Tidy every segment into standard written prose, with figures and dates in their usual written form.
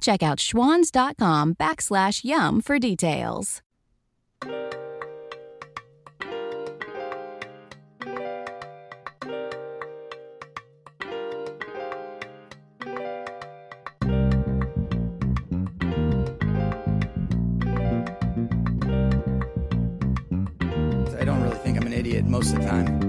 Check out schwans.com/yum for details. I don't really think I'm an idiot most of the time.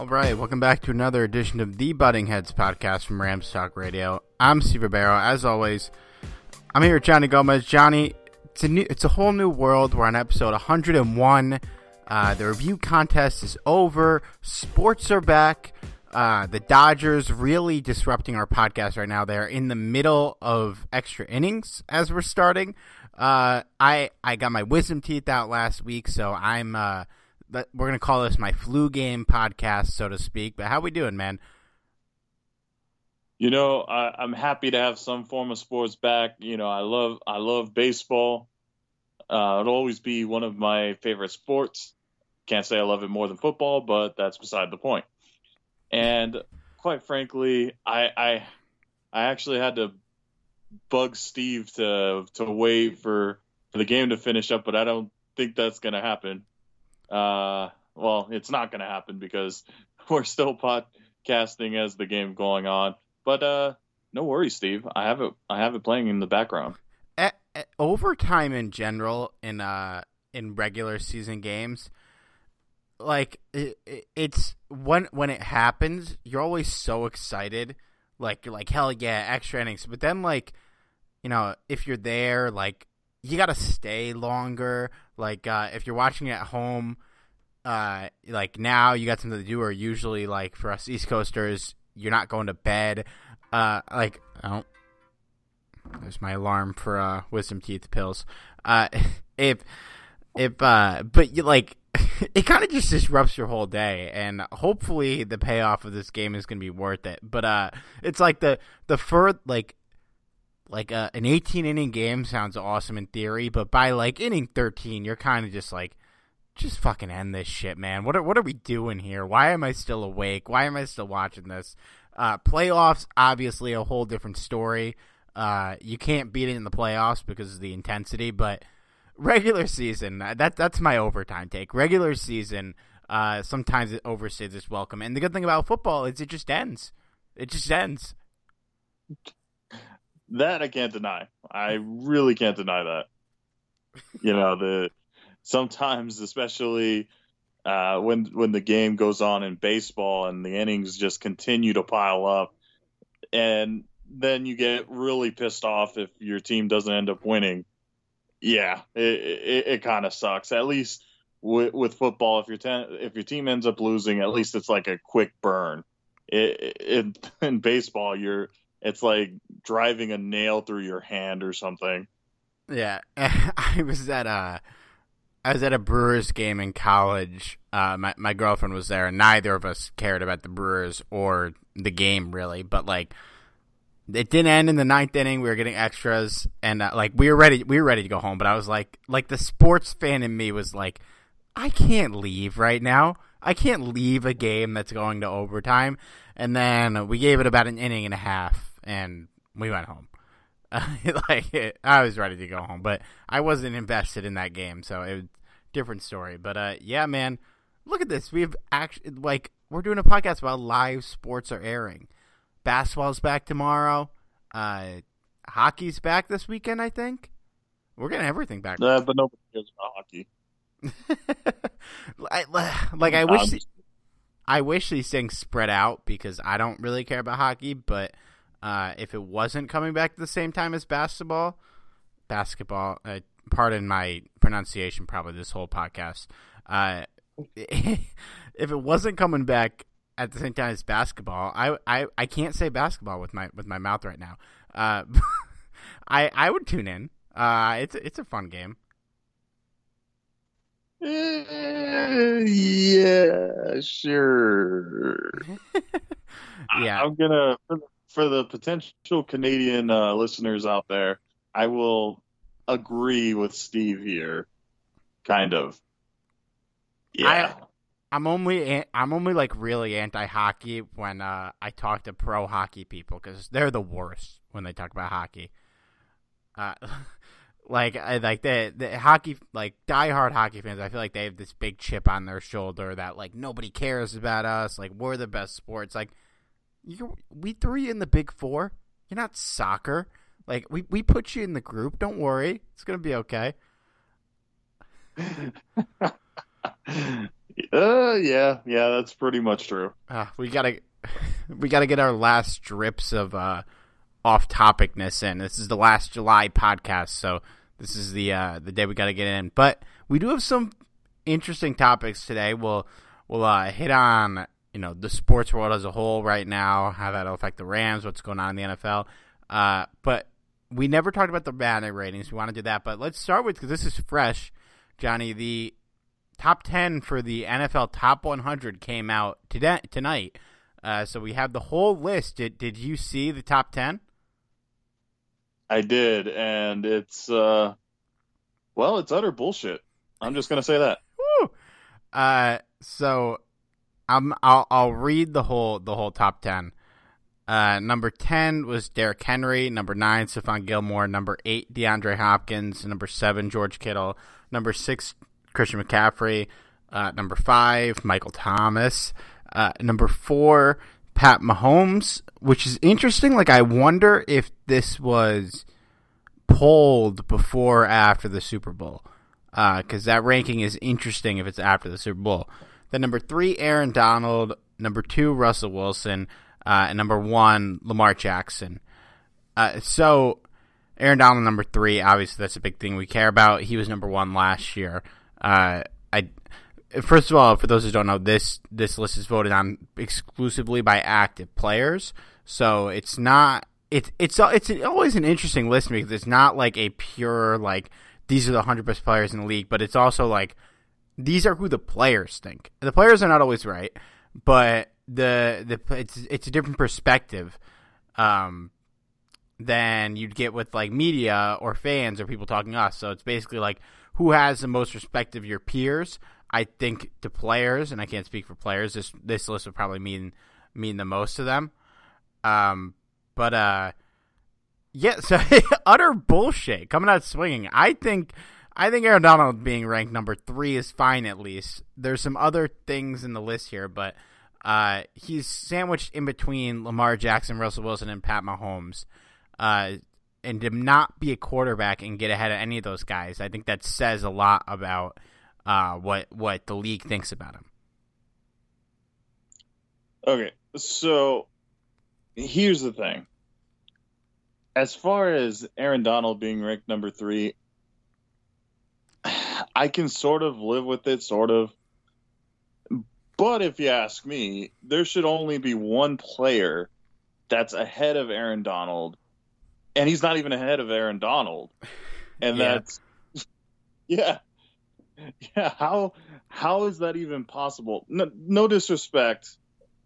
All right, welcome back to another edition of the Butting Heads podcast from Rams Talk Radio. I'm Steve Ribeiro. As always, I'm here with Johnny Gomez. Johnny, it's a whole new world. We're on episode 101. The review contest is over. Sports are back. The Dodgers really disrupting our podcast right now. They're in the middle of extra innings as we're starting. I got my wisdom teeth out last week, so I'm... We're going to call this my flu game podcast, so to speak. But how we doing, man? You know, I'm happy to have some form of sports back. You know, I love baseball. It'll always be one of my favorite sports. Can't say I love it more than football, but that's beside the point. And quite frankly, I actually had to bug Steve to wait for the game to finish up, but I don't think that's going to happen. Well, it's not going to happen because we're still podcasting as the game going on. But no worries, Steve. I have it playing in the background. At overtime in general, in regular season games, like it's when it happens, you're always so excited. Like you're like, hell yeah, extra innings. But then, like, you know, if you're there, like, you got to stay longer. Like, if you're watching at home, like now you got something to do, or usually, like, for us East Coasters, you're not going to bed. There's my alarm for wisdom teeth pills. But you, like, it kind of just disrupts your whole day, and hopefully the payoff of this game is going to be worth it. But it's like the further, like, an 18-inning game sounds awesome in theory, but by, like, inning 13, you're kind of just like, just fucking end this shit, man. What are we doing here? Why am I still awake? Why am I still watching this? Playoffs, obviously a whole different story. You can't beat it in the playoffs because of the intensity, but regular season, that's my overtime take. Regular season, sometimes it overstays its welcome. And the good thing about football is it just ends. It just ends. That I can't deny. I really can't deny that. You know, sometimes, especially when the game goes on in baseball and the innings just continue to pile up, and then you get really pissed off if your team doesn't end up winning. Yeah, it kind of sucks. At least with football, if your team ends up losing, at least it's like a quick burn. In baseball, it's like driving a nail through your hand or something. Yeah, I was at a Brewers game in college. My girlfriend was there, and neither of us cared about the Brewers or the game really. But like, it didn't end in the ninth inning. We were getting extras, and we were ready to go home. But I was like the sports fan in me was like, I can't leave right now. I can't leave a game that's going to overtime. And then we gave it about an inning and a half, and we went home. I was ready to go home, but I wasn't invested in that game, so it was a different story. But yeah, man, look at this. We've actually we're doing a podcast while live sports are airing. Basketball's back tomorrow. Hockey's back this weekend. I think we're getting everything back. Yeah, but nobody cares about hockey. I wish these things spread out because I don't really care about hockey, but. If it wasn't coming back at the same time as basketball, pardon my pronunciation, probably this whole podcast. If it wasn't coming back at the same time as basketball, I can't say basketball with my mouth right now. I would tune in. It's a fun game. Yeah, sure. Yeah, I'm gonna. For the potential Canadian listeners out there, I will agree with Steve here, kind of. Yeah, I'm only like really anti hockey when I talk to pro hockey people because they're the worst when they talk about hockey. The hockey, like diehard hockey fans, I feel like they have this big chip on their shoulder that like nobody cares about us, like we're the best sports, like. We three in the Big Four. You're not soccer. Like we put you in the group. Don't worry, it's gonna be okay. Yeah, that's pretty much true. We gotta get our last drips of off topicness in. This is the last July podcast, so this is the day we gotta get in. But we do have some interesting topics today. We'll hit on. You know, the sports world as a whole right now, how that'll affect the Rams, what's going on in the NFL. But we never talked about the Madden ratings. We want to do that. But let's start with, because this is fresh, Johnny, the top 10 for the NFL Top 100 came out tonight. So we have the whole list. Did you see the top 10? I did, and it's, it's utter bullshit. I'm just going to say that. Woo! So... I'll read the whole top 10. Number 10 was Derrick Henry. Number 9, Stephon Gilmore. Number 8, DeAndre Hopkins. Number 7, George Kittle. Number 6, Christian McCaffrey. Number 5, Michael Thomas. Number 4, Pat Mahomes, which is interesting. Like, I wonder if this was polled before or after the Super Bowl, because that ranking is interesting if it's after the Super Bowl. Then number 3, Aaron Donald. Number 2, Russell Wilson. And number 1, Lamar Jackson. So Aaron Donald, number 3, obviously that's a big thing we care about. He was number 1 last year. First of all, for those who don't know, this list is voted on exclusively by active players. So it's not it's always an interesting list to me because it's not like a pure like these are the 100 best players in the league, but it's also like these are who the players think. The players are not always right, but it's a different perspective than you'd get with like media or fans or people talking to us. So it's basically like who has the most respect of your peers I think to players, and I can't speak for players, this list would probably mean the most to them. So utter bullshit coming out swinging. I think Aaron Donald being ranked number 3 is fine. At least there's some other things in the list here, but he's sandwiched in between Lamar Jackson, Russell Wilson, and Pat Mahomes. And to not be a quarterback and get ahead of any of those guys, I think that says a lot about what the league thinks about him. Okay, so here's the thing. As far as Aaron Donald being ranked number 3, I can sort of live with it, sort of. But if you ask me, there should only be one player that's ahead of Aaron Donald, and he's not even ahead of Aaron Donald. And yeah. Yeah, how is that even possible? No disrespect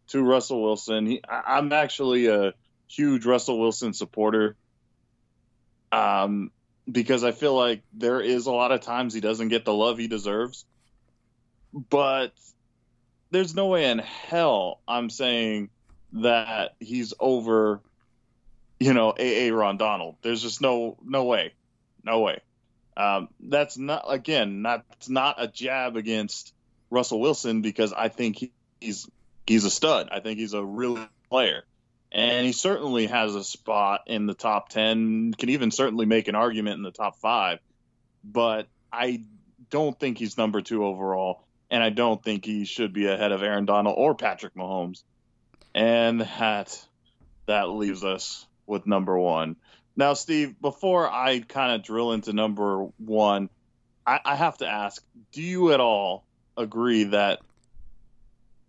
to Russell Wilson. I'm actually a huge Russell Wilson supporter because I feel like there is a lot of times he doesn't get the love he deserves. But there's no way in hell I'm saying that he's over, Aaron Donald. There's just no way. That's not a jab against Russell Wilson, because I think he's a stud. I think he's a real player, and he certainly has a spot in the top 10, can even certainly make an argument in the top 5, but I don't think he's number 2 overall, and I don't think he should be ahead of Aaron Donald or Patrick Mahomes. And that leaves us with number 1. Now, Steve, before I kind of drill into number 1, I have to ask, do you at all agree that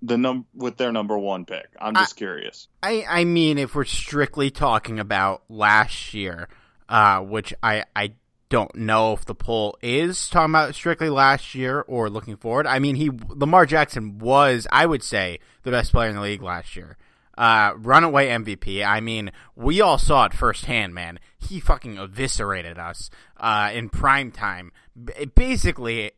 with their number 1 pick? I'm just curious. I mean, if we're strictly talking about last year, which I don't know if the poll is talking about strictly last year or looking forward. I mean, Lamar Jackson was, I would say, the best player in the league last year. Runaway MVP. I mean, we all saw it firsthand, man. He fucking eviscerated us in prime time. Basically,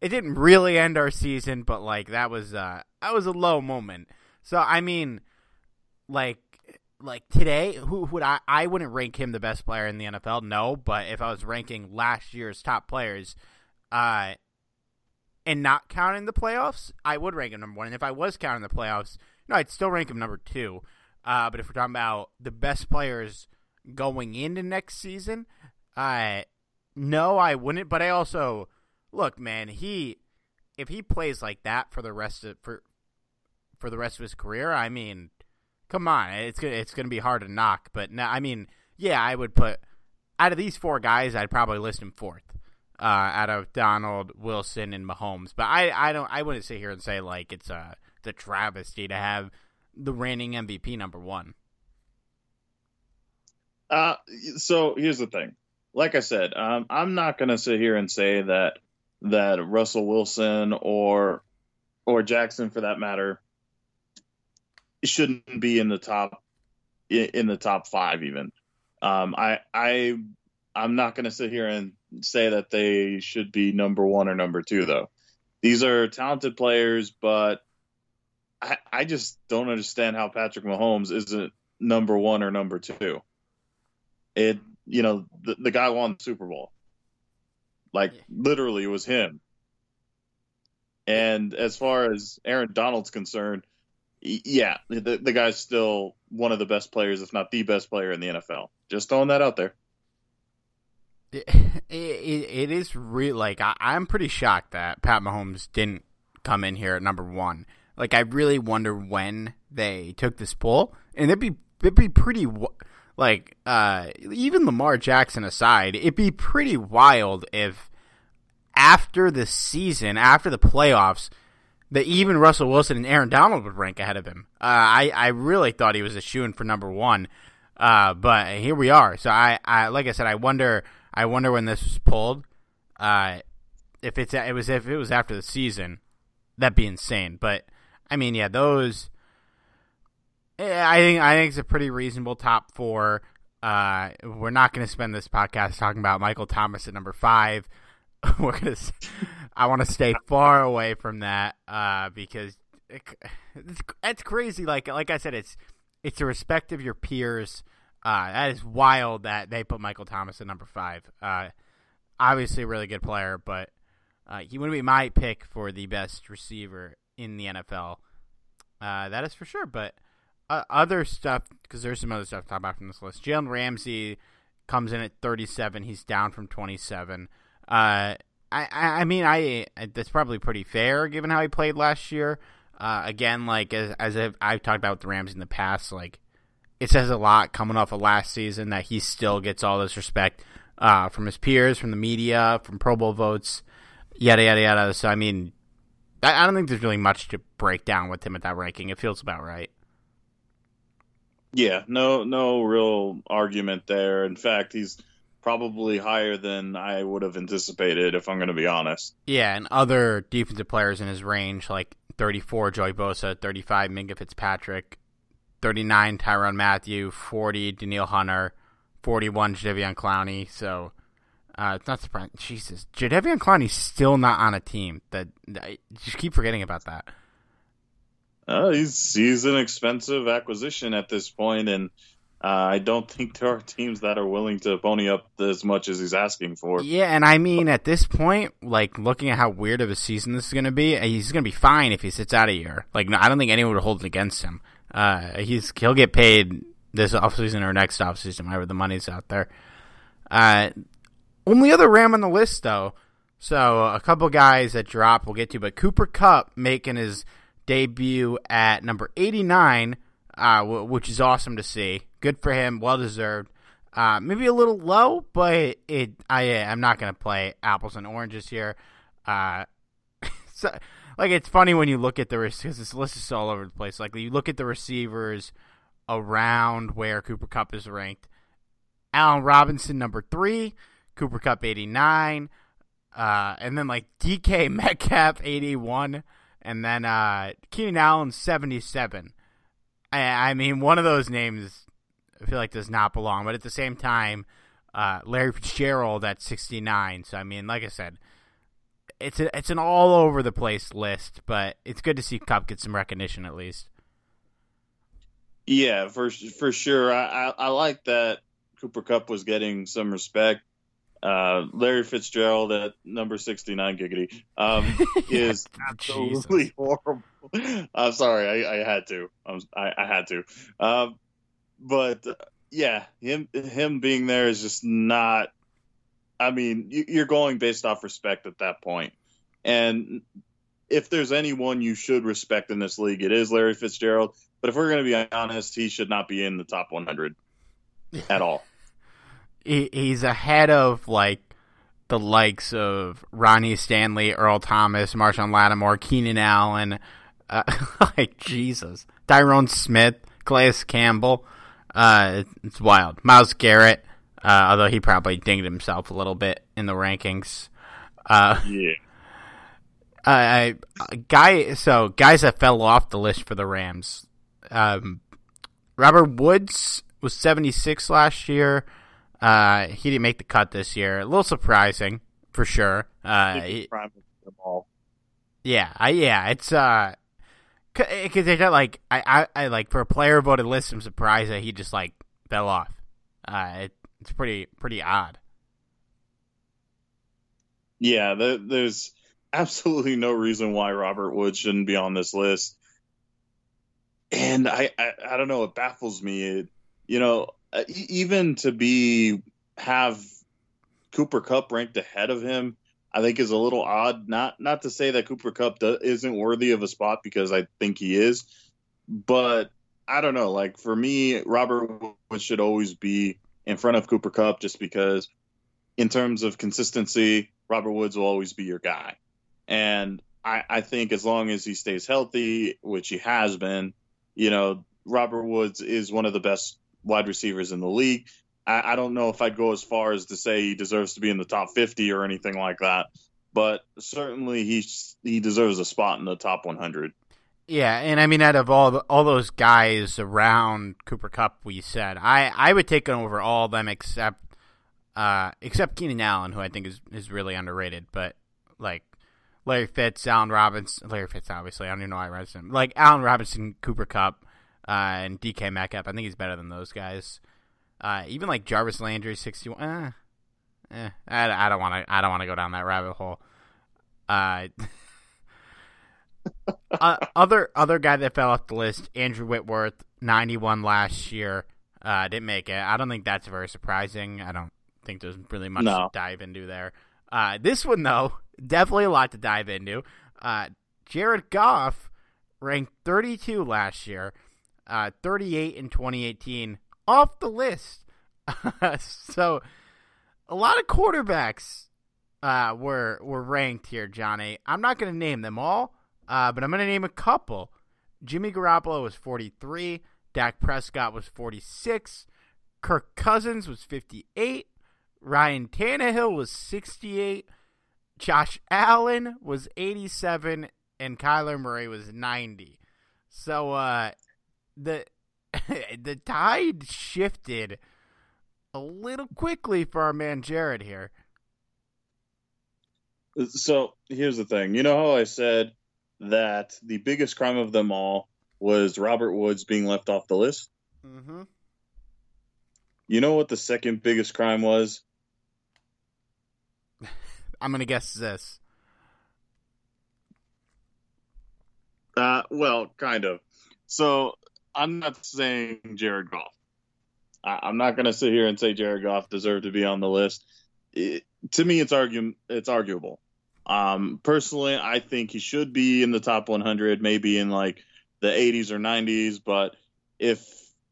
it didn't really end our season, but like that was a low moment. So I mean, like today, who would I wouldn't rank him the best player in the NFL? No, but if I was ranking last year's top players, and not counting the playoffs, I would rank him number 1. And if I was counting the playoffs, no, I'd still rank him number 2. But if we're talking about the best players going into next season, no, I wouldn't. But I also look, man. If he plays like that for the rest of his career, I mean, come on, it's gonna be hard to knock. But no, I mean, yeah, I would put out of these 4 guys, I'd probably list him 4th. Out of Donald, Wilson, and Mahomes. But I wouldn't sit here and say like it's a the travesty to have the reigning MVP number 1. So here's the thing. Like I said, I'm not going to sit here and say that Russell Wilson or Jackson, for that matter, shouldn't be in the top 5 even. I'm not going to sit here and say that they should be number 1 or number 2 though. These are talented players, but I just don't understand how Patrick Mahomes isn't number 1 or number 2. The guy won the Super Bowl. Like, literally, it was him. And as far as Aaron Donald's concerned, yeah, the guy's still one of the best players, if not the best player in the NFL. Just throwing that out there. It is real. Like, I'm pretty shocked that Pat Mahomes didn't come in here at number 1. Like, I really wonder when they took this poll, and it'd be pretty, like, even Lamar Jackson aside, it'd be pretty wild if after the season, after the playoffs, that even Russell Wilson and Aaron Donald would rank ahead of him. I really thought he was a shoo-in for number 1, but here we are. So I like I said, I wonder when this was pulled, if it was after the season, that'd be insane, but. I mean, yeah, those. I think it's a pretty reasonable top 4. We're not going to spend this podcast talking about Michael Thomas at number 5. we're gonna. I want to stay far away from that because it's crazy. Like I said, it's the respect of your peers. That is wild that they put Michael Thomas at number 5. Obviously a really good player, but he wouldn't be my pick for the best receiver in the NFL. That is for sure. But other stuff, because there's some other stuff to talk about from this list. Jalen Ramsey comes in at 37. He's down from 27. I mean, that's probably pretty fair given how he played last year. Again, like as I've talked about with the Rams in the past, like, it says a lot coming off of last season that he still gets all this respect from his peers, from the media, from Pro Bowl votes, yada, yada, yada. So, I mean, I don't think there's really much to break down with him at that ranking. It feels about right. Yeah, no real argument there. In fact, he's probably higher than I would have anticipated, if I'm going to be honest. Yeah, and other defensive players in his range, like 34, Joey Bosa, 35, Minka Fitzpatrick, 39, Tyrann Mathieu, 40, Danielle Hunter, 41, Jadeveon Clowney. So it's not surprising. Jesus, Jadeveon Clowney's still not on a team. That I just keep forgetting about that. He's an expensive acquisition at this point, and I don't think there are teams that are willing to pony up as much as he's asking for. Yeah, and I mean, at this point, like, looking at how weird of a season this is going to be, he's going to be fine if he sits out a year. Like, no, I don't think anyone would hold it against him. He'll get paid this offseason or next offseason, whenever the money's out there. Only other Ram on the list, though. So a couple guys that drop we'll get to, but Cooper Kupp making his debut at number 89, which is awesome to see. Good for him, well deserved. Maybe a little low, but I'm not going to play apples and oranges here. So. Like, it's funny when you look at the receivers, because this list is all over the place. Like, you look at the receivers around where Cooper Kupp is ranked. Allen Robinson, number 3. Cooper Kupp, 89. And then, like, DK Metcalf, 81. And then Keenan Allen, 77. I mean, one of those names, I feel like, does not belong. But at the same time, Larry Fitzgerald at 69. So, I mean, like I said, It's an all-over-the-place list, but it's good to see Kupp get some recognition at least. Yeah, for sure. I like that Cooper Kupp was getting some respect. Larry Fitzgerald at number 69, giggity, is absolutely horrible. I'm sorry, I had to. I had to. But, yeah, him being there is just not – I mean, you're going based off respect at that point. And if there's anyone you should respect in this league, it is Larry Fitzgerald. But if we're going to be honest, he should not be in the top 100 at all. He's ahead of, like, the likes of Ronnie Stanley, Earl Thomas, Marshawn Lattimore, Keenan Allen, like, Jesus, Tyrone Smith, Calais Campbell. It's wild. Myles Garrett. Although he probably dinged himself a little bit in the rankings. Yeah. Guys that fell off the list for the Rams. Robert Woods was 76 last year. He didn't make the cut this year. A little surprising, for sure. Yeah. It's because they got like I like for a player voted list. I'm surprised that he just like fell off. It's pretty odd. Yeah, there's absolutely no reason why Robert Woods shouldn't be on this list. And I don't know, it baffles me. Even to have Cooper Kupp ranked ahead of him, I think is a little odd. Not to say that Cooper Kupp isn't worthy of a spot, because I think he is. But I don't know. Like, for me, Robert Woods should always be in front of Cooper Kupp, just because in terms of consistency, Robert Woods will always be your guy. And I think as long as he stays healthy, which he has been, Robert Woods is one of the best wide receivers in the league. I don't know if I'd go as far as to say he deserves to be in the top 50 or anything like that, but certainly he deserves a spot in the top 100. Yeah, and I mean, out of all those guys around Cooper Kupp, we said I would take over all of them except except Keenan Allen, who I think is really underrated. But, like, Larry Fitz, obviously. I don't even know why I read him. Like, Allen Robinson, Cooper Kupp, and DK Metcalf. I think he's better than those guys. Even, like, Jarvis Landry, 61. I don't want to go down that rabbit hole. Other guy that fell off the list, Andrew Whitworth, 91 last year, didn't make it. I don't think that's very surprising. I don't think there's really much to dive into there. This one, though, definitely a lot to dive into. Jared Goff ranked 32 last year, 38 in 2018, off the list. So a lot of quarterbacks were ranked here, Johnny. I'm not going to name them all. But I'm going to name a couple. Jimmy Garoppolo was 43. Dak Prescott was 46. Kirk Cousins was 58. Ryan Tannehill was 68. Josh Allen was 87. And Kyler Murray was 90. So the tide shifted a little quickly for our man Jared here. So here's the thing. You know how I said that the biggest crime of them all was Robert Woods being left off the list? Mm-hmm. You know what the second biggest crime was? I'm going to guess this. Well, kind of. So, I'm not saying Jared Goff. I'm not going to sit here and say Jared Goff deserved to be on the list. To me, it's arguable. Personally, I think he should be in the top 100, maybe in like the 80s or 90s. But if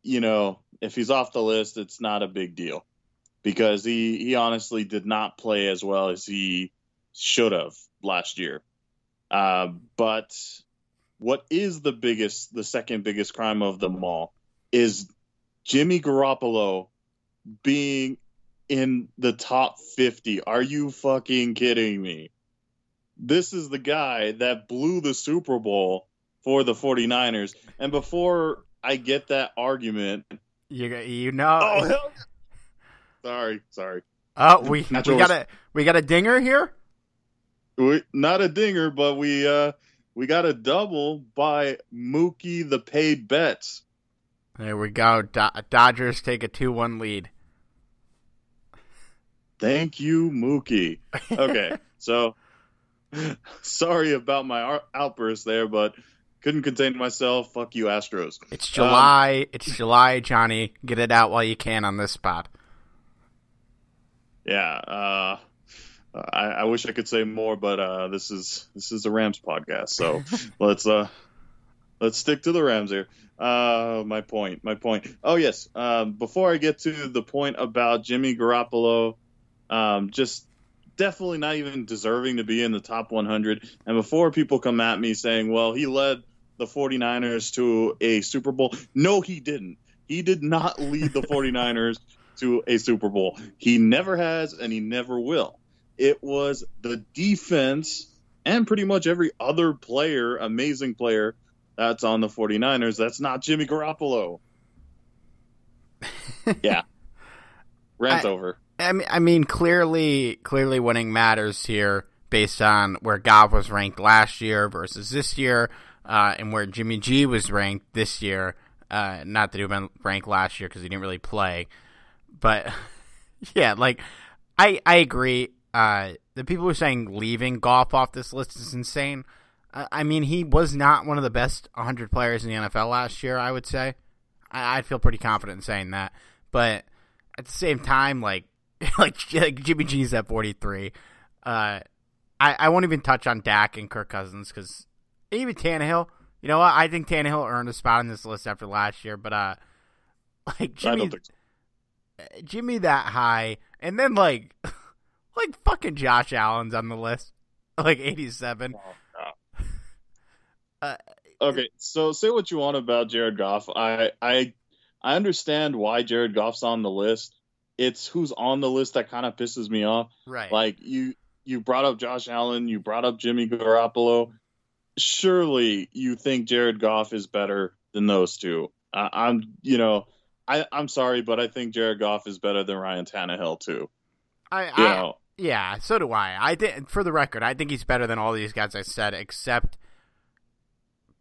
he's off the list, it's not a big deal because he honestly did not play as well as he should have last year. But what is the second biggest crime of them all is Jimmy Garoppolo being in the top 50. Are you fucking kidding me? This is the guy that blew the Super Bowl for the 49ers. And before I get that argument... Oh, hell... Sorry. Oh, we got a dinger here? Not a dinger, but we got a double by Mookie the Paid Betts. There we go. Dodgers take a 2-1 lead. Thank you, Mookie. Okay, so... Sorry about my outburst there, but couldn't contain myself. Fuck you, Astros. It's July. It's July, Johnny. Get it out while you can on this spot. Yeah, I wish I could say more, but this is the Rams podcast, so let's stick to the Rams here. My point. Oh yes. Before I get to the point about Jimmy Garoppolo, just. Definitely not even deserving to be in the top 100. And before people come at me saying, well, he led the 49ers to a Super Bowl. No, he didn't. He did not lead the 49ers to a Super Bowl. He never has and he never will. It was the defense and pretty much every other player, amazing player, that's on the 49ers. That's not Jimmy Garoppolo. Yeah. Rant over. I mean, clearly winning matters here based on where Goff was ranked last year versus this year and where Jimmy G was ranked this year. Not that he was ranked last year because he didn't really play. But, yeah, like, I agree. The people who are saying leaving Goff off this list is insane. I mean, he was not one of the best 100 players in the NFL last year, I would say. I'd feel pretty confident in saying that. But at the same time, like Jimmy G's at 43. I won't even touch on Dak and Kirk Cousins because even Tannehill. You know what? I think Tannehill earned a spot on this list after last year, but like Jimmy that high, and then like fucking Josh Allen's on the list, like 87. Oh, okay, so say what you want about Jared Goff. I understand why Jared Goff's on the list. It's who's on the list that kind of pisses me off. Right. Like, you brought up Josh Allen. You brought up Jimmy Garoppolo. Surely you think Jared Goff is better than those two. I'm sorry, but I think Jared Goff is better than Ryan Tannehill, too. Yeah, so do I. I think, for the record, I think he's better than all these guys I said, except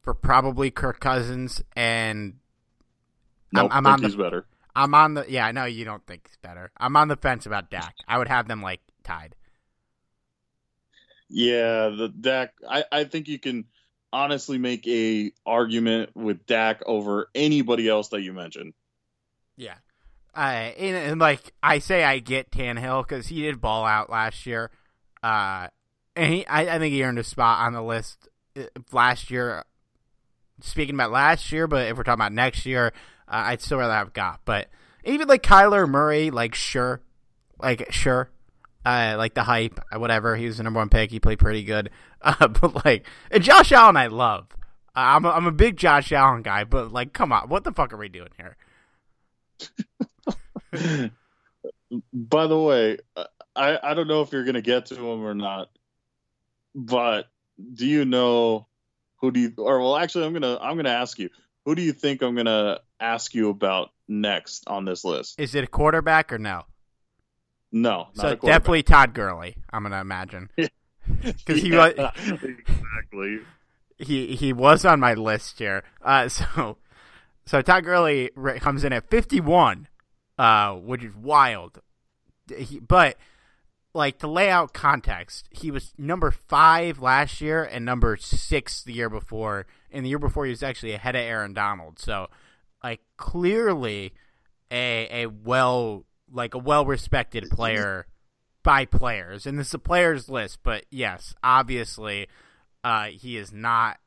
for probably Kirk Cousins and. Nope, I think he's better. I'm on the yeah. I know you don't think he's better. I'm on the fence about Dak. I would have them like tied. Yeah, the Dak. I think you can honestly make a argument with Dak over anybody else that you mentioned. Yeah. And like I say, I get Tannehill because he did ball out last year. And I think he earned a spot on the list last year. Speaking about last year, but if we're talking about next year, I'd still rather have Goff. But even like Kyler Murray, like sure, like the hype, whatever. He was the number one pick. He played pretty good. But like and Josh Allen, I love. I'm a big Josh Allen guy. But like, come on, what the fuck are we doing here? By the way, I don't know if you're going to get to him or not, but do you know I'm going to ask you, who do you think I'm going to ask you about next on this list? Is it a quarterback or no? No, not so definitely Todd Gurley. I'm going to imagine because he was exactly he was on my list here. So Todd Gurley comes in at 51, which is wild. But, like, to lay out context, he was number 5 last year and number 6 the year before. And the year before, he was actually ahead of Aaron Donald. So, like, clearly a well-respected player by players. And this is a players list, but, yes, obviously he was not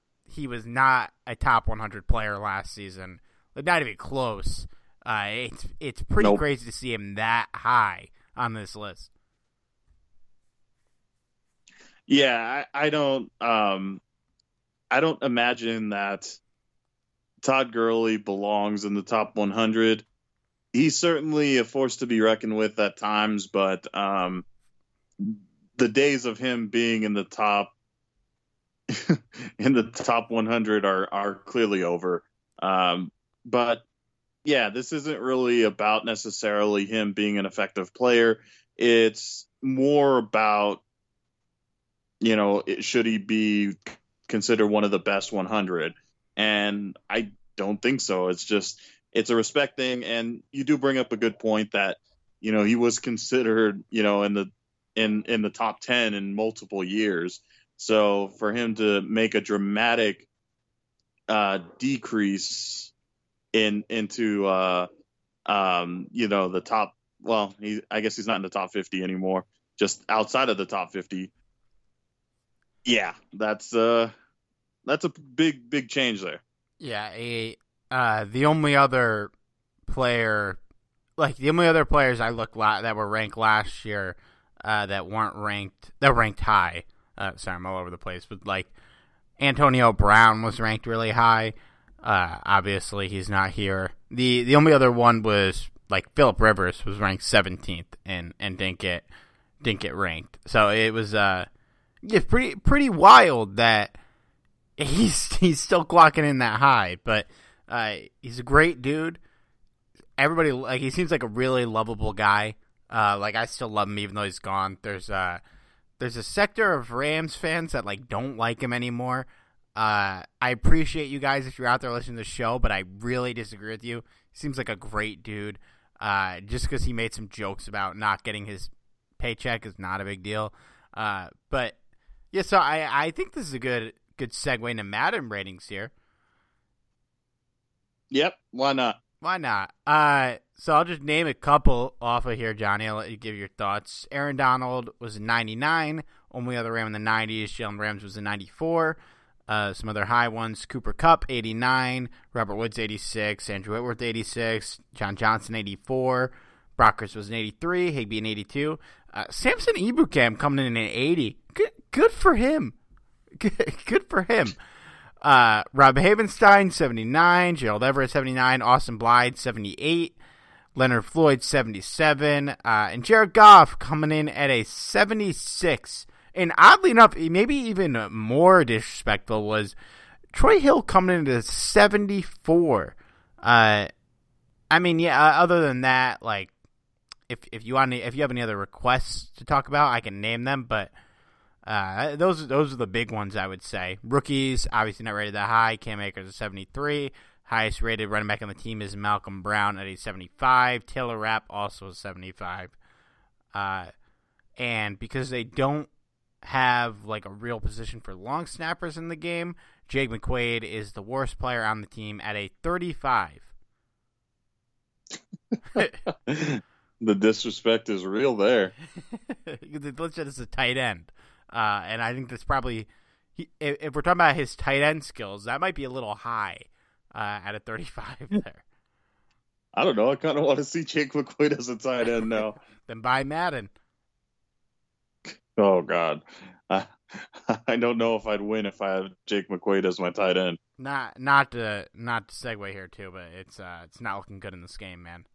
a top 100 player last season. Not even close. It's pretty crazy to see him that high on this list. Yeah, I don't imagine that Todd Gurley belongs in the top 100. He's certainly a force to be reckoned with at times, but the days of him being in the top 100 are clearly over. But yeah, this isn't really about necessarily him being an effective player. It's more about, should he be considered one of the best 100? And I don't think so. It's just, it's a respect thing. And you do bring up a good point that, he was considered, in the top 10 in multiple years. So for him to make a dramatic decrease into the top, well, I guess he's not in the top 50 anymore, just outside of the top 50. Yeah, that's a big change there. Yeah, the only other players I looked that were ranked last year that weren't ranked, that ranked high. Sorry, I'm all over the place, but like Antonio Brown was ranked really high. Obviously, he's not here. The only other one was like Phillip Rivers was ranked 17th and didn't get ranked. So it was pretty wild that he's still clocking in that high. But he's a great dude. Everybody he seems like a really lovable guy. I still love him even though he's gone. There's a sector of Rams fans that don't like him anymore. I appreciate you guys if you're out there listening to the show, but I really disagree with you. He seems like a great dude. Just because he made some jokes about not getting his paycheck is not a big deal. But yeah, so I think this is a good segue into Madden ratings here. Yep, why not? Why not? So I'll just name a couple off of here, Johnny. I'll let you give your thoughts. Aaron Donald was 99. Only other Ram in the 90s. Jalen Ramsey was a 94. Some other high ones. Cooper Kupp, 89. Robert Woods, 86. Andrew Whitworth, 86. John Johnson, 84. Brockers was an 83. Higby, an 82. Samson Ebukam coming in at 80. Good for him. Good for him. Rob Havenstein, 79. Gerald Everett, 79. Austin Blythe, 78. Leonard Floyd, 77. And Jared Goff coming in at a 76. And oddly enough, maybe even more disrespectful was Troy Hill coming in at a 74. Other than that, if you have any other requests to talk about, I can name them, but those are the big ones I would say. Rookies, obviously not rated that high. Cam Akers is 73. Highest rated running back on the team is Malcolm Brown at a 75. Taylor Rapp also a 75. And because they don't have like a real position for long snappers in the game, Jake McQuaide is the worst player on the team at a 35. The disrespect is real there. Let's say it's a tight end. And I think that's probably, if we're talking about his tight end skills, that might be a little high at a 35 there. I don't know. I kind of want to see Jake McQuaide as a tight end now. Then buy Madden. Oh, God. I don't know if I'd win if I had Jake McQuaide as my tight end. Not to segue here, too, but it's not looking good in this game, man.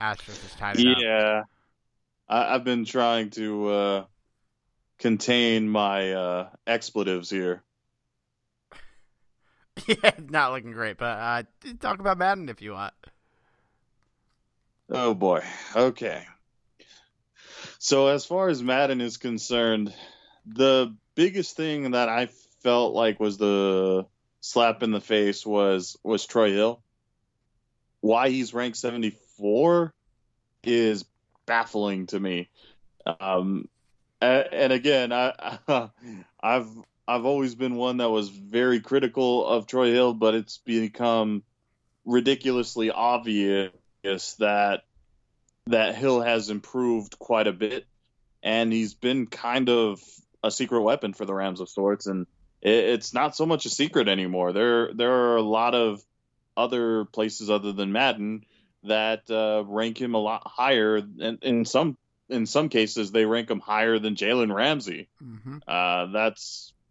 Astros is tied it up. Yeah. I've been trying to contain my expletives here. Yeah, not looking great, but talk about Madden if you want. Oh, boy. Okay. So as far as Madden is concerned, the biggest thing that I felt like was the slap in the face was Troy Hill. Why he's ranked 74 is baffling to me. And again, I've always been one that was very critical of Troy Hill, but it's become ridiculously obvious that Hill has improved quite a bit, and he's been kind of a secret weapon for the Rams of sorts, and it's not so much a secret anymore. There are a lot of other places other than Madden that rank him a lot higher, and in some cases they rank him higher than Jalen Ramsey. Mm-hmm.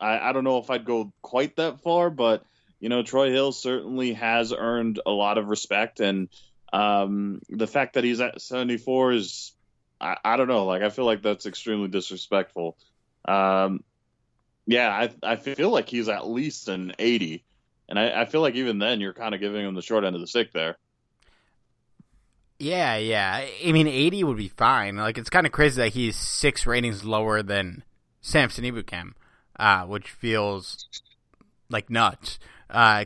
I don't know if I'd go quite that far, but you know, Troy Hill certainly has earned a lot of respect, and the fact that he's at 74 is, I don't know. Like, I feel like that's extremely disrespectful. Yeah, I feel like he's at least an 80. And I feel like even then you're kind of giving him the short end of the stick there. Yeah. I mean, 80 would be fine. Like, it's kind of crazy that he's 6 ratings lower than Samson Ebukam, which feels like nuts.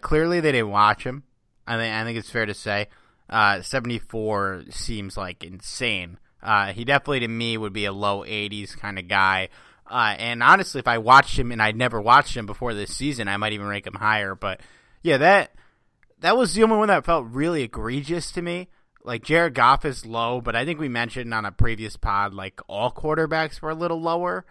Clearly they didn't watch him. I think it's fair to say. 74 seems like insane. He definitely, to me, would be a low 80s kind of guy. And honestly, if I watched him and I'd never watched him before this season, I might even rank him higher. But yeah, that was the only one that felt really egregious to me. Like, Jared Goff is low, but I think we mentioned on a previous pod, like, all quarterbacks were a little lower.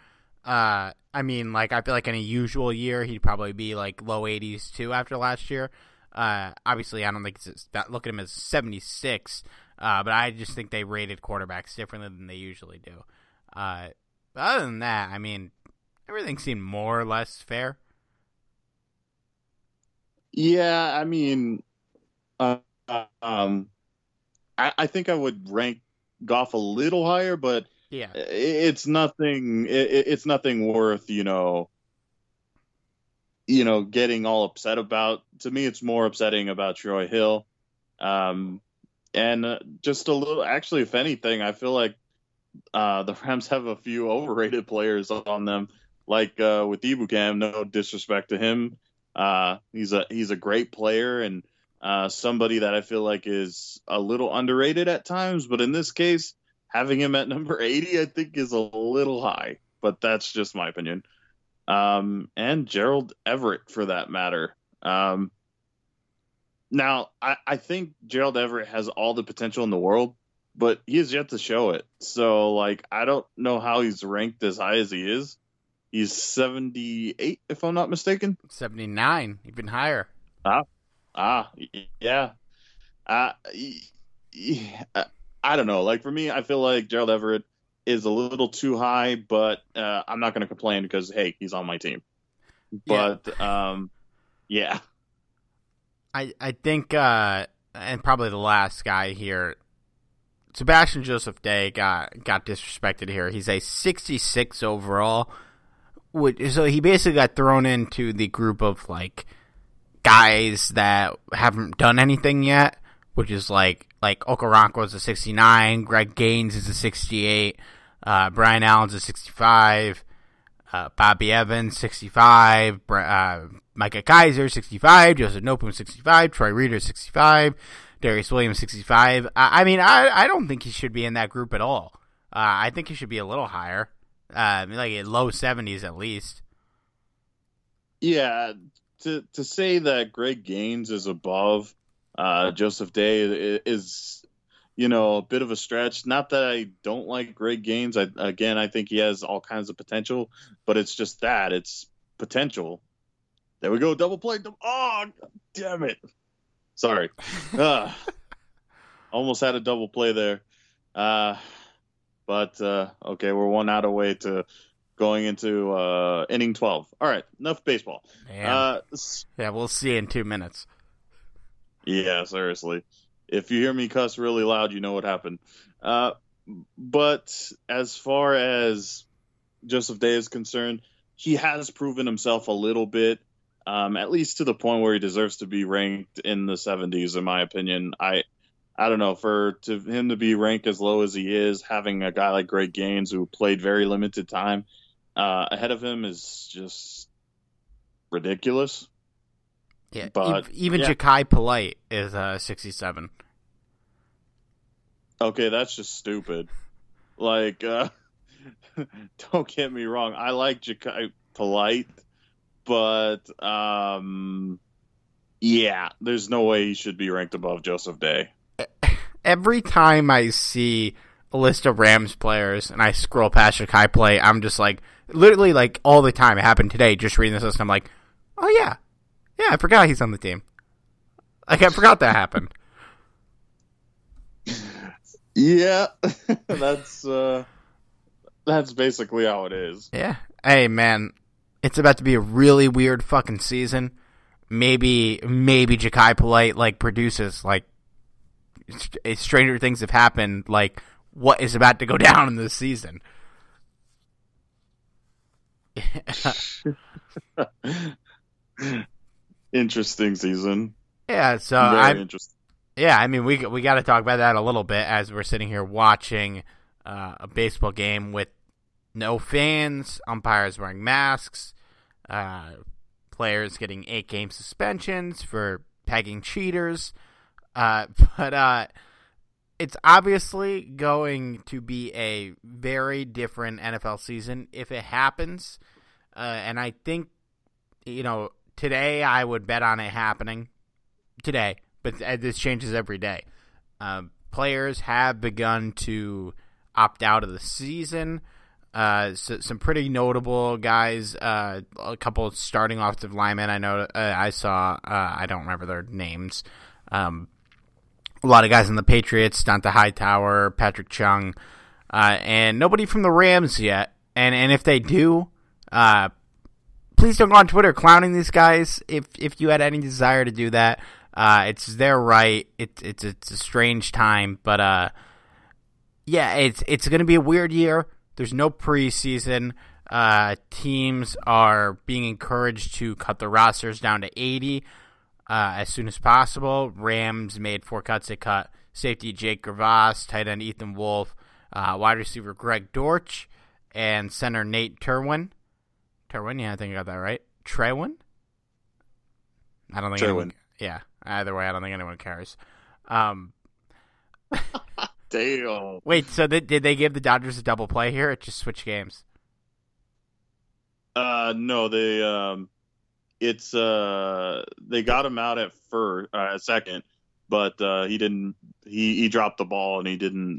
I mean, like, I feel like in a usual year, he'd probably be like low 80s too after last year. Obviously, I don't think it's that. Look at him as 76, but I just think they rated quarterbacks differently than they usually do. But other than that, I mean, everything seemed more or less fair. Yeah, I mean, I think I would rank Goff a little higher, but yeah, it's nothing. It's nothing worth, you know, getting all upset about. To me, it's more upsetting about Troy Hill. And just a little, actually, if anything, I feel like the Rams have a few overrated players on them, like with Ebukam, no disrespect to him. He's a great player, and somebody that I feel like is a little underrated at times. But in this case, having him at number 80, I think is a little high, but that's just my opinion. And Gerald Everett, for that matter. Now, I think Gerald Everett has all the potential in the world, but he has yet to show it. So, like, I don't know how he's ranked as high as he is. He's 78, if I'm not mistaken. 79, even higher. Yeah. I don't know. Like, for me, I feel like Gerald Everett is a little too high, but I'm not going to complain because, hey, he's on my team. But, yeah. Yeah. I think, and probably the last guy here, Sebastian Joseph Day got disrespected here. He's a 66 overall, so he basically got thrown into the group of, like, guys that haven't done anything yet, which is, like, Like Okoronkwo's a 69, Greg Gaines is a 68, Brian Allen's a 65, Bobby Evans 65, Micah Kaiser 65, Joseph Nopum 65, Troy Reader 65, Darius Williams 65. I don't think he should be in that group at all. I think he should be a little higher, like low 70s at least. Yeah, to say that Greg Gaines is above Joseph Day is, you know, a bit of a stretch. Not that I don't like Greg Gaines. I think he has all kinds of potential, but it's just that. It's potential. There we go, double play. Oh, damn it. Sorry. Almost had a double play there. But okay, we're one out away to going into inning 12. All right, enough baseball. Yeah, we'll see in 2 minutes. Yeah, seriously. If you hear me cuss really loud, you know what happened. But as far as Joseph Day is concerned, he has proven himself a little bit, at least to the point where he deserves to be ranked in the 70s, in my opinion. I don't know, for him to be ranked as low as he is, having a guy like Greg Gaines who played very limited time ahead of him is just ridiculous. Yeah, but, even yeah. Ja'Kai Polite is 67. Okay, that's just stupid. Like, don't get me wrong. I like Ja'Kai Polite, but yeah, there's no way he should be ranked above Joseph Day. Every time I see a list of Rams players and I scroll past Ja'Kai Polite, I'm just like, literally, like all the time. It happened today. Just reading this list, I'm like, oh yeah. Yeah, I forgot he's on the team. Like, I forgot that happened. Yeah, that's basically how it is. Yeah. Hey, man, it's about to be a really weird fucking season. Maybe Ja'Kai Polite, like, produces, like, stranger things have happened, like, what is about to go down in this season. Interesting season. Yeah, so interesting. Yeah, I mean, we got to talk about that a little bit as we're sitting here watching a baseball game with no fans, umpires wearing masks, players getting 8-game suspensions for pegging cheaters. But it's obviously going to be a very different NFL season if it happens, and I think, you know, today, I would bet on it happening today, but this changes every day. Players have begun to opt out of the season. So some pretty notable guys, a couple of starting offensive linemen. I know I saw, I don't remember their names. A lot of guys in the Patriots, Donta Hightower, Patrick Chung, and nobody from the Rams yet. And if they do, please don't go on Twitter clowning these guys. If you had any desire to do that, it's their right. It's a strange time, but yeah, it's going to be a weird year. There's no preseason. Teams are being encouraged to cut their rosters down to 80 as soon as possible. Rams made 4 cuts. They cut safety Jake Gervais, tight end Ethan Wolf, wide receiver Greg Dortch, and center Nate Terwin. Terwin, yeah, I think I got that right. Trewin? I don't think Trewin. Anyone... Yeah, either way, I don't think anyone cares. Damn. Wait, so did they give the Dodgers a double play here? It just switched games. No, they they got him out at second, but he didn't. He dropped the ball and he didn't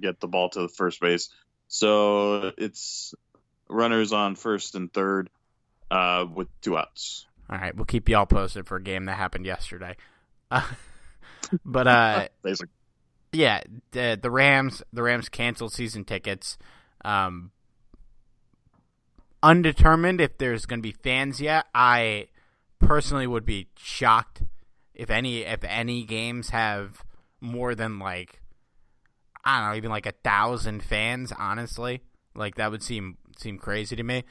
get the ball to the first base. So it's runners on first and third with 2 outs. All right, we'll keep y'all posted for a game that happened yesterday. But basically. Yeah, the Rams canceled season tickets. Undetermined if there's going to be fans yet. I personally would be shocked if any games have more than, like, I don't know, even like 1,000 fans, honestly. Like, that would seem crazy to me.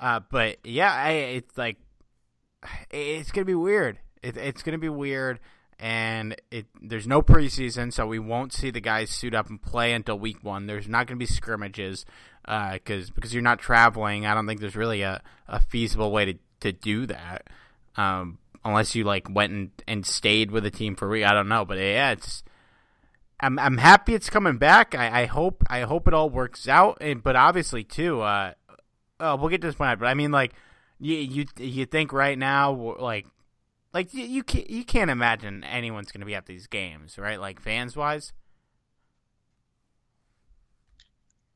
But yeah, it's going to be weird. It's going to be weird. and there's no preseason, so we won't see the guys suit up and play until week one. There's not going to be scrimmages because you're not traveling. I don't think there's really a feasible way to do that unless you like went and stayed with the team for a week. I don't know, but yeah, it's. I'm happy it's coming back. I hope it all works out. But obviously too, we'll get to this point. But I mean, like you think right now, like you can't imagine anyone's going to be at these games, right? Like fans wise.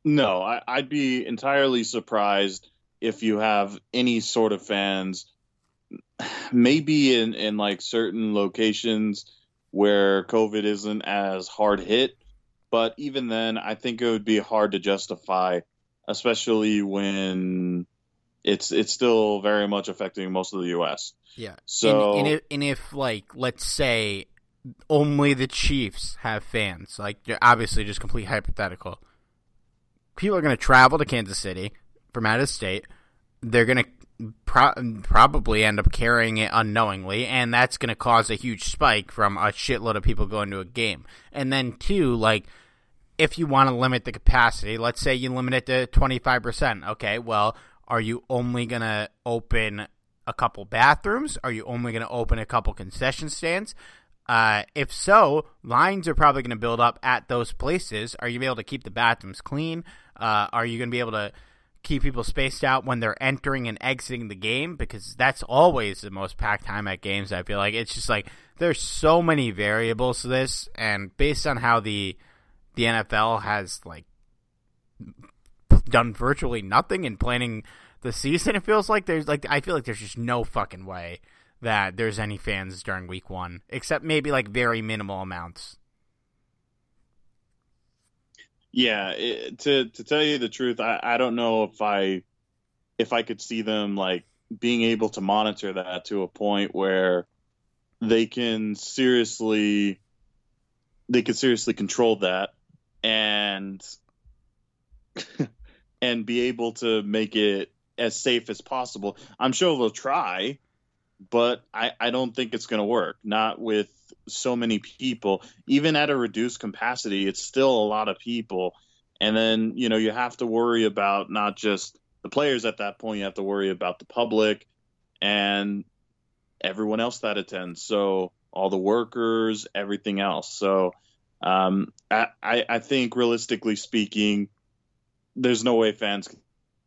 No, I'd be entirely surprised if you have any sort of fans. Maybe in like certain locations where COVID isn't as hard hit. But even then, I think it would be hard to justify, especially when it's still very much affecting most of the U.S. Yeah. So and if like, let's say only the Chiefs have fans, like you're obviously just complete hypothetical. People are going to travel to Kansas City from out of state. They're going to probably end up carrying it unknowingly, and that's going to cause a huge spike from a shitload of people going to a game. And then two, like if you want to limit the capacity, let's say you limit it to 25%. Okay, well, are you only going to open a couple bathrooms? Are you only going to open a couple concession stands? If so, lines are probably going to build up at those places. Are you going to be able to keep the bathrooms clean? Are you going to be able to keep people spaced out when they're entering and exiting the game? Because that's always the most packed time at games, I feel like. It's just like there's so many variables to this, and based on how the NFL has like done virtually nothing in planning the season, it feels like there's just no fucking way that there's any fans during week one, except maybe like very minimal amounts. Yeah, to tell you the truth, I don't know if I could see them like being able to monitor that to a point where they could seriously control that and be able to make it as safe as possible. I'm sure they'll try, but I don't think it's going to work. Not with so many people. Even at a reduced capacity, it's still a lot of people. And then, you know, you have to worry about not just the players at that point, you have to worry about the public and everyone else that attends. So all the workers, everything else. So I think realistically speaking, there's no way fans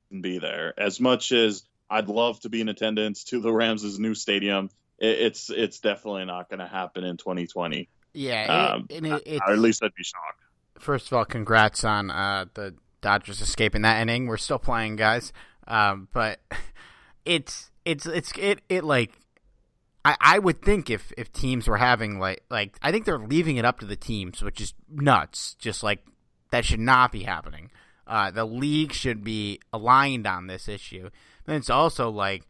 can be there. As much as I'd love to be in attendance to the Rams' new stadium, it's definitely not going to happen in 2020. Yeah, or at least I'd be shocked. First of all, congrats on the Dodgers escaping that inning. We're still playing, guys. But it's like I would think if teams were having like I think they're leaving it up to the teams, which is nuts. Just like that should not be happening. The league should be aligned on this issue. And it's also like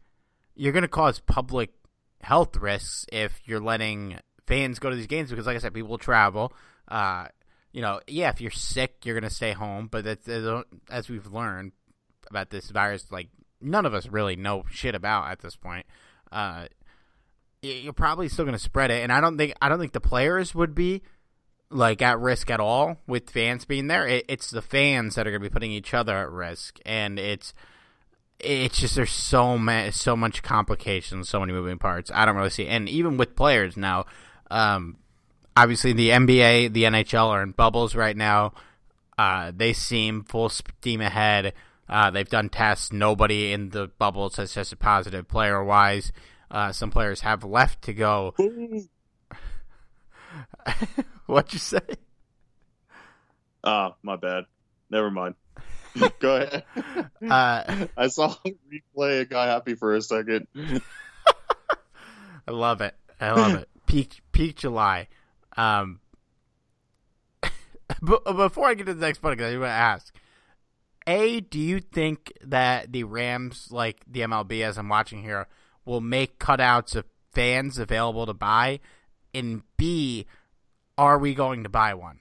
you're going to cause public health risks if you're letting fans go to these games, because like I said, people will travel. If you're sick, you're going to stay home, but that's, as we've learned about this virus, like none of us really know shit about at this point. You're probably still going to spread it, and I don't think the players would be like at risk at all with fans being there. It's the fans that are going to be putting each other at risk, and it's just there's so much complications, so many moving parts. I don't really see, and even with players now, obviously the NBA, the NHL are in bubbles right now. They seem full steam ahead. They've done tests. Nobody in the bubbles has tested positive player-wise. Some players have left to go. What'd you say? My bad. Never mind. Go ahead. I saw him replay and got happy for a second. I love it. Peak July. Before I get to the next point, because I want to ask, do you think that the Rams, like the MLB as I'm watching here, will make cutouts of fans available to buy? And B, are we going to buy one?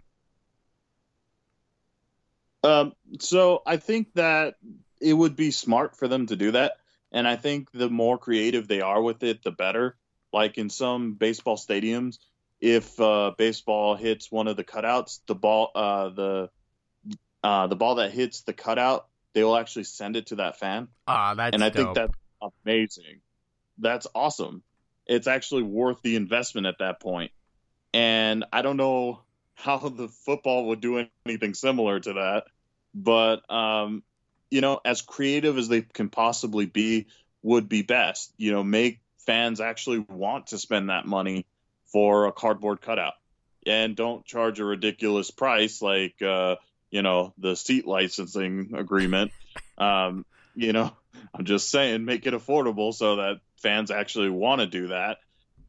So I think that it would be smart for them to do that. And I think the more creative they are with it, the better. Like in some baseball stadiums, if baseball hits one of the cutouts, the ball that hits the cutout, they will actually send it to that fan. That's dope. I think that's amazing. That's awesome. It's actually worth the investment at that point. And I don't know how the football would do anything similar to that. But, you know, as creative as they can possibly be would be best. You know, make fans actually want to spend that money for a cardboard cutout. And don't charge a ridiculous price like, you know, the seat licensing agreement. You know, I'm just saying, make it affordable so that fans actually want to do that.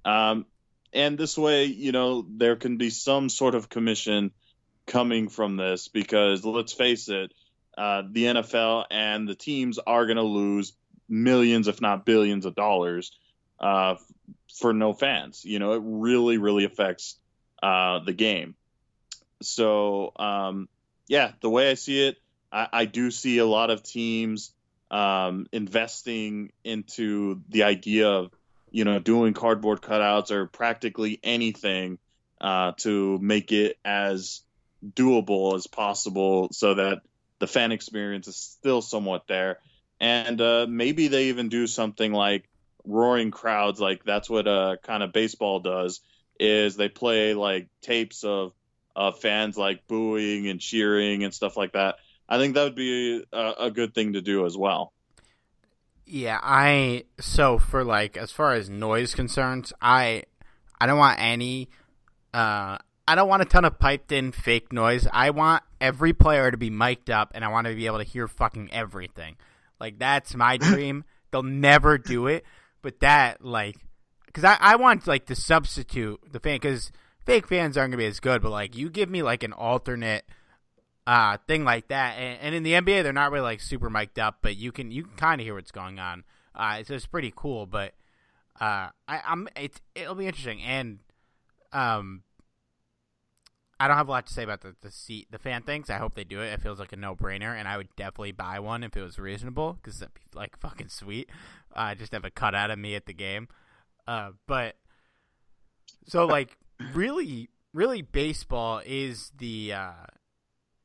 And this way, you know, there can be some sort of commission coming from this because, let's face it, the NFL and the teams are going to lose millions, if not billions of dollars for no fans. You know, it really, really affects the game. So, yeah, the way I see it, I do see a lot of teams investing into the idea of, you know, doing cardboard cutouts or practically anything to make it as doable as possible so that the fan experience is still somewhat there. And maybe they even do something like roaring crowds. Like that's what kind of baseball does, is they play like tapes of fans like booing and cheering and stuff like that. I think that would be a good thing to do as well. Yeah, so for like as far as noise concerns, I don't want any I don't want a ton of piped in fake noise. I want every player to be mic'd up and I want to be able to hear fucking everything. Like that's my dream. They'll never do it, but that like cuz I want like to substitute the fan cuz fake fans aren't going to be as good, but like you give me like an alternate thing like that, and in the NBA they're not really like super mic'd up, but you can kind of hear what's going on. So it's pretty cool, but it'll be interesting, and I don't have a lot to say about the fan things. I hope they do it. It feels like a no brainer, and I would definitely buy one if it was reasonable because that'd be like fucking sweet. Just have a cutout of me at the game, but so like really, really baseball is the.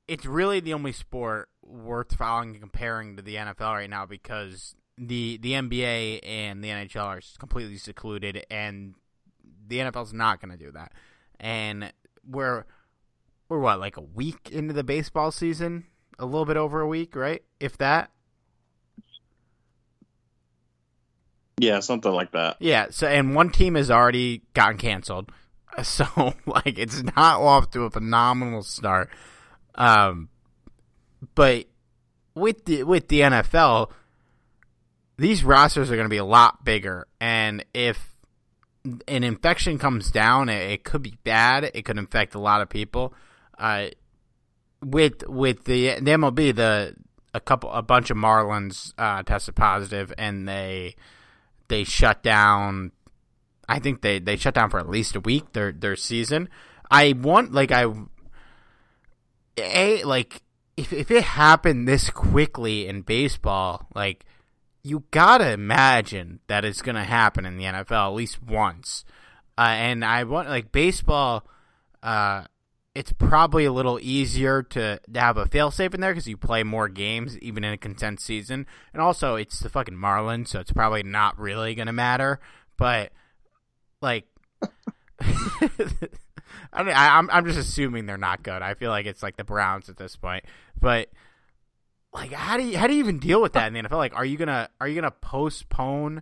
It's really the only sport worth following and comparing to the NFL right now because the NBA and the NHL are completely secluded, and the NFL's not going to do that. And we're what, like a week into the baseball season? A little bit over a week, right? If that? Yeah, something like that. Yeah, so and one team has already gotten canceled. So, like, it's not off to a phenomenal start. But with the NFL, these rosters are going to be a lot bigger, and if an infection comes down, it could be bad. It could infect a lot of people. With the MLB, a bunch of Marlins tested positive, and they shut down. I think they shut down for at least a week their season. If it happened this quickly in baseball, like, you gotta imagine that it's gonna happen in the NFL at least once. And I want, like, baseball, it's probably a little easier to have a fail-safe in there because you play more games even in a condensed season. And also, it's the fucking Marlins, so it's probably not really gonna matter. But, like... I mean, I'm just assuming they're not good. I feel like it's like the Browns at this point, but like, how do you even deal with that in the NFL? Like, are you gonna postpone?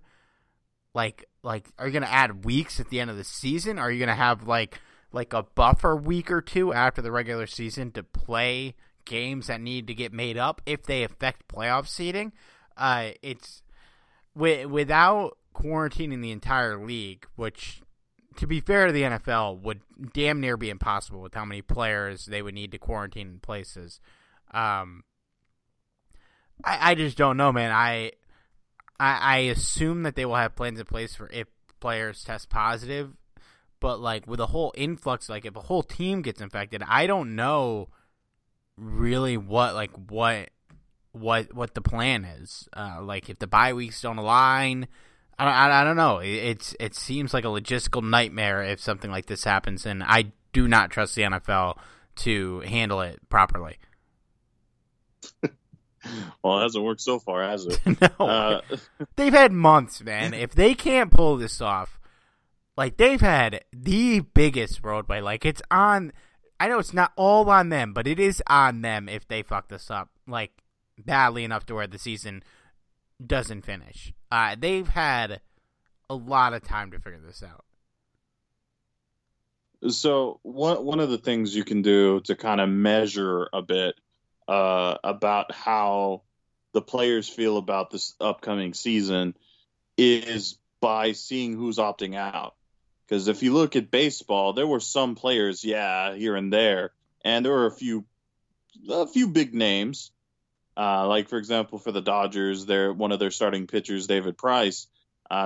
Like, are you gonna add weeks at the end of the season? Are you gonna have like a buffer week or two after the regular season to play games that need to get made up if they affect playoff seeding? It's without quarantining the entire league, which. To be fair to the NFL, would damn near be impossible with how many players they would need to quarantine in places. I just don't know, man. I assume that they will have plans in place for if players test positive, but like with a whole influx, like if a whole team gets infected, I don't know really what the plan is. Like if the bye weeks don't align. I don't know. It seems like a logistical nightmare if something like this happens, and I do not trust the NFL to handle it properly. Well, it hasn't worked so far, has it? No. They've had months, man. If they can't pull this off, like, they've had the biggest roadway. Like, it's on – I know it's not all on them, but it is on them if they fuck this up, like, badly enough to where the season doesn't finish. They've had a lot of time to figure this out. So one of the things you can do to kind of measure a bit about how the players feel about this upcoming season is by seeing who's opting out. Because if you look at baseball, there were some players, here and there, and there were a few big names. Like, for example, for the Dodgers, one of their starting pitchers, David Price,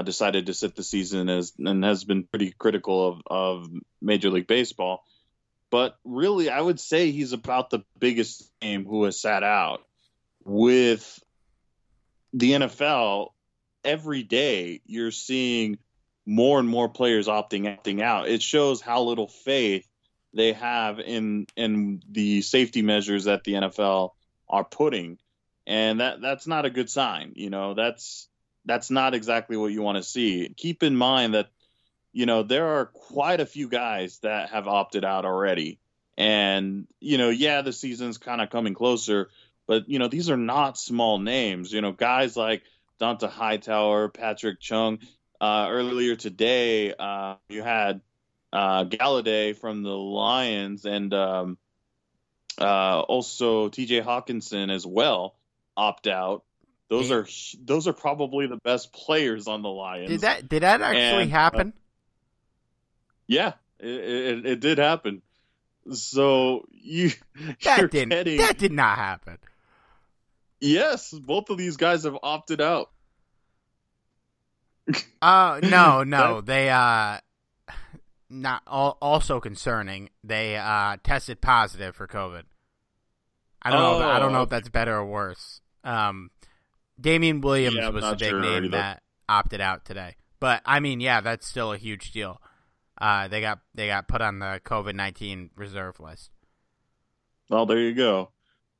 decided to sit the season and has been pretty critical of Major League Baseball. But really, I would say he's about the biggest name who has sat out. With the NFL, every day you're seeing more and more players opting out. It shows how little faith they have in the safety measures that the NFL are putting, and that's not a good sign. You know, that's not exactly what you want to see. Keep in mind that, you know, there are quite a few guys that have opted out already, and, you know, the season's kind of coming closer, but, you know, these are not small names. You know, guys like Donta Hightower, Patrick Chung. Earlier today, you had Galladay from the Lions, and also TJ Hawkinson as well opt out. Those are probably the best players on the Lions. Did that actually happen? It did happen. So that did not happen. Yes, both of these guys have opted out. No, they not all, also concerning. They tested positive for COVID. I don't know if that's better or worse. Damian Williams was the big name that opted out today, but I mean, that's still a huge deal. They got put on the COVID-19 reserve list. Well, there you go.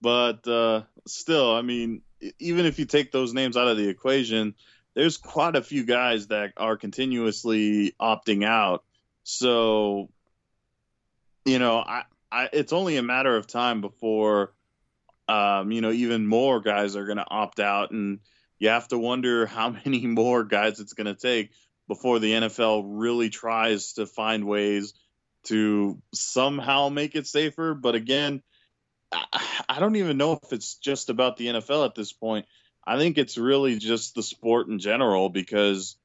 But still, I mean, even if you take those names out of the equation, there's quite a few guys that are continuously opting out. So, you know, it's only a matter of time before, you know, even more guys are going to opt out. And you have to wonder how many more guys it's going to take before the NFL really tries to find ways to somehow make it safer. But again, I don't even know if it's just about the NFL at this point. I think it's really just the sport in general, because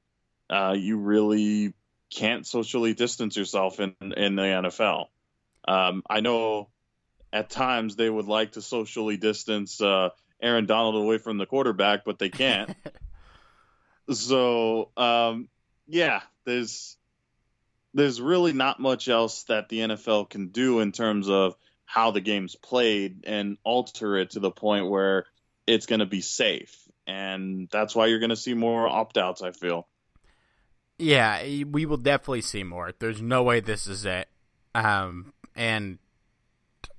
you really can't socially distance yourself in the NFL. I know at times they would like to socially distance Aaron Donald away from the quarterback, but they can't. So, there's really not much else that the NFL can do in terms of how the game's played and alter it to the point where it's going to be safe, and that's why you're going to see more opt-outs, I feel. Yeah, we will definitely see more. There's no way this is it. And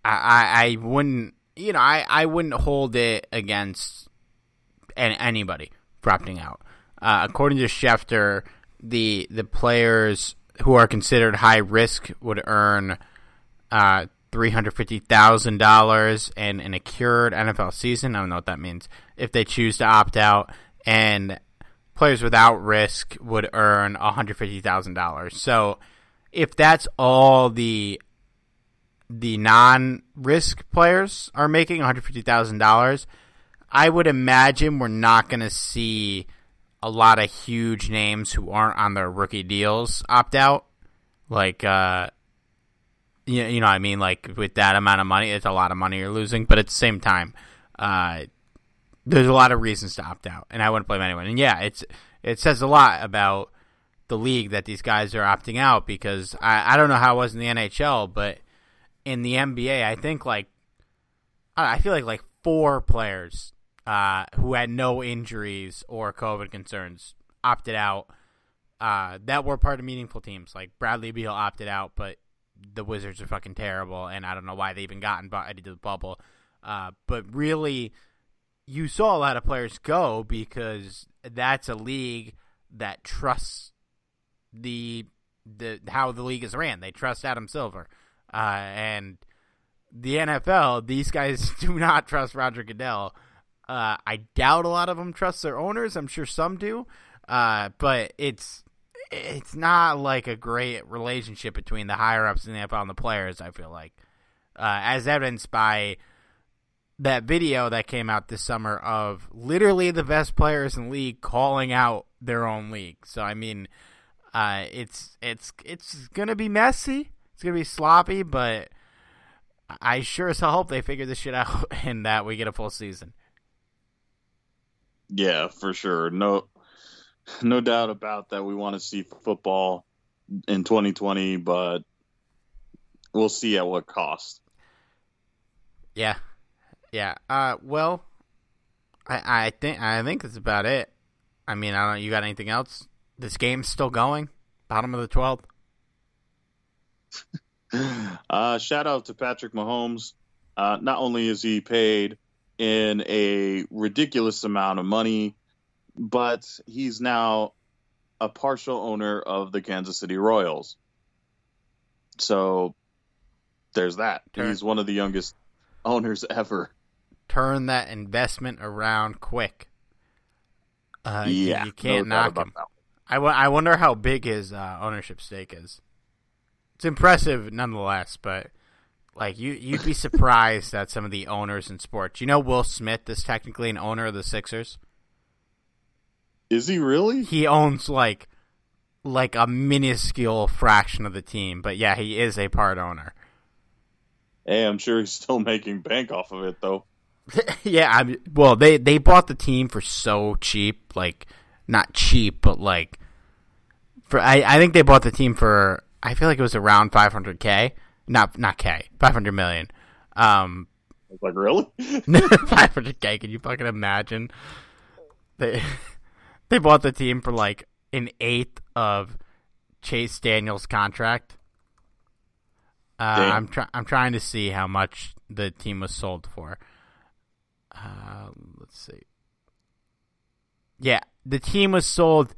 I wouldn't, you know, I wouldn't hold it against anybody for opting out. According to Schefter, the players who are considered high risk would earn $350,000 in a cured NFL season. I don't know what that means. If they choose to opt out, and players without risk would earn $150,000. So if that's all the non-risk players are making, $150,000, I would imagine we're not going to see a lot of huge names who aren't on their rookie deals opt out. Like, you know what I mean? Like, with that amount of money, it's a lot of money you're losing. But at the same time, there's a lot of reasons to opt out, and I wouldn't blame anyone. And, it says a lot about the league that these guys are opting out, because I don't know how it was in the NHL, but in the NBA, I think, I feel like four players who had no injuries or COVID concerns opted out that were part of meaningful teams. Like Bradley Beal opted out, but the Wizards are fucking terrible, and I don't know why they even got invited to the bubble. But really, you saw a lot of players go because that's a league that trusts the how the league is ran. They trust Adam Silver. And the NFL, these guys do not trust Roger Goodell. I doubt a lot of them trust their owners. I'm sure some do. But it's not like a great relationship between the higher-ups in the NFL and the players, I feel like. As evidenced by that video that came out this summer of literally the best players in the league calling out their own league. So, I mean, it's going to be messy. It's going to be sloppy, but I sure as hell hope they figure this shit out and that we get a full season. Yeah, for sure. No doubt about that. We want to see football in 2020, but we'll see at what cost. Yeah. Yeah. Well, I think that's about it. I mean, I don't know. You got anything else? This game's still going. Bottom of the 12th. Shout out to Patrick Mahomes. Not only is he paid in a ridiculous amount of money, but he's now a partial owner of the Kansas City Royals. So there's that. He's one of the youngest owners ever. Turn that investment around quick. Yeah, you can't knock him. I wonder how big his ownership stake is. It's impressive nonetheless, but like you'd be surprised at some of the owners in sports. You know Will Smith is technically an owner of the Sixers. Is he really? He owns like a minuscule fraction of the team, but yeah, he is a part owner. Hey, I'm sure he's still making bank off of it, though. Yeah, I mean, well, they bought the team for so cheap, like not cheap, but like for I think they bought the team for I feel like it was around $500K, not K, $500 million. I was like, really? $500K? Can you fucking imagine? They bought the team for like an eighth of Chase Daniel's contract. I'm trying to see how much the team was sold for. Let's see. Yeah, the team was sold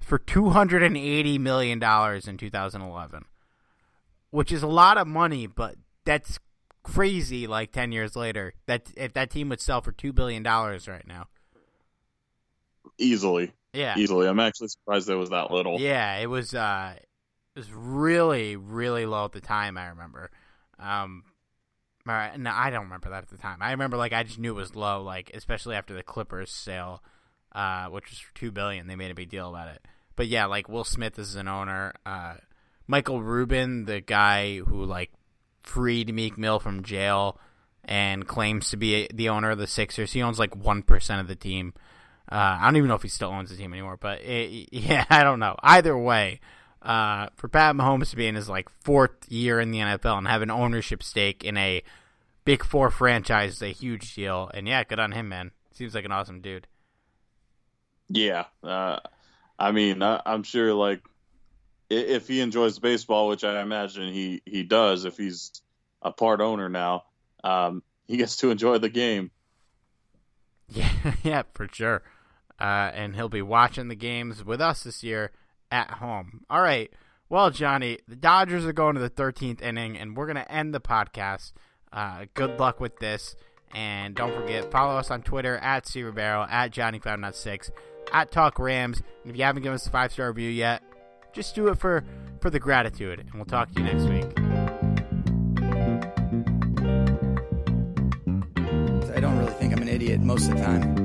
for $280 million in 2011, which is a lot of money, but that's crazy. Like 10 years later, that if that team would sell for $2 billion right now. Easily. Yeah. Easily. I'm actually surprised it was that little. Yeah, it was really, really low at the time, I remember. All right, no, I don't remember that at the time. I remember like I just knew it was low, like especially after the Clippers sale, which was for $2 billion. They made a big deal about it. But yeah, like Will Smith is an owner. Michael Rubin, the guy who like freed Meek Mill from jail and claims to be the owner of the Sixers, he owns like 1% of the team. I don't even know if he still owns the team anymore, but yeah, I don't know. Either way, for Pat Mahomes to be in his like fourth year in the NFL and have an ownership stake in a Big Four franchise is a huge deal. And yeah, good on him, man. Seems like an awesome dude. Yeah, I mean, I'm sure like if he enjoys baseball, which I imagine he does, if he's a part owner now, he gets to enjoy the game. Yeah, for sure. And he'll be watching the games with us this year at home. All right. Well, Johnny, the Dodgers are going to the 13th inning, and we're going to end the podcast. Good luck with this. And don't forget, follow us on Twitter, at @CRibeiro, at JohnnyCloudNut6, at TalkRams. And if you haven't given us a 5-star review yet, just do it for the gratitude. And we'll talk to you next week. I don't really think I'm an idiot most of the time.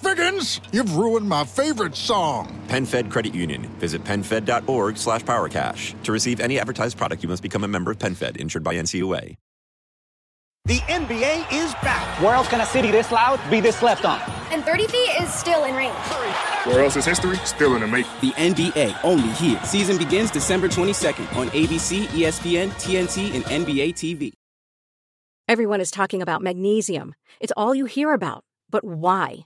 figgins! You've ruined my favorite song. PenFed Credit Union. Visit PenFed.org/PowerCash. To receive any advertised product, you must become a member of PenFed, insured by NCUA. The NBA is back. Where else can a city this loud be this slept on? And 30 feet is still in range. Where else is history still in the making? The NBA, only here. Season begins December 22nd on ABC, ESPN, TNT, and NBA TV. Everyone is talking about magnesium. It's all you hear about. But why?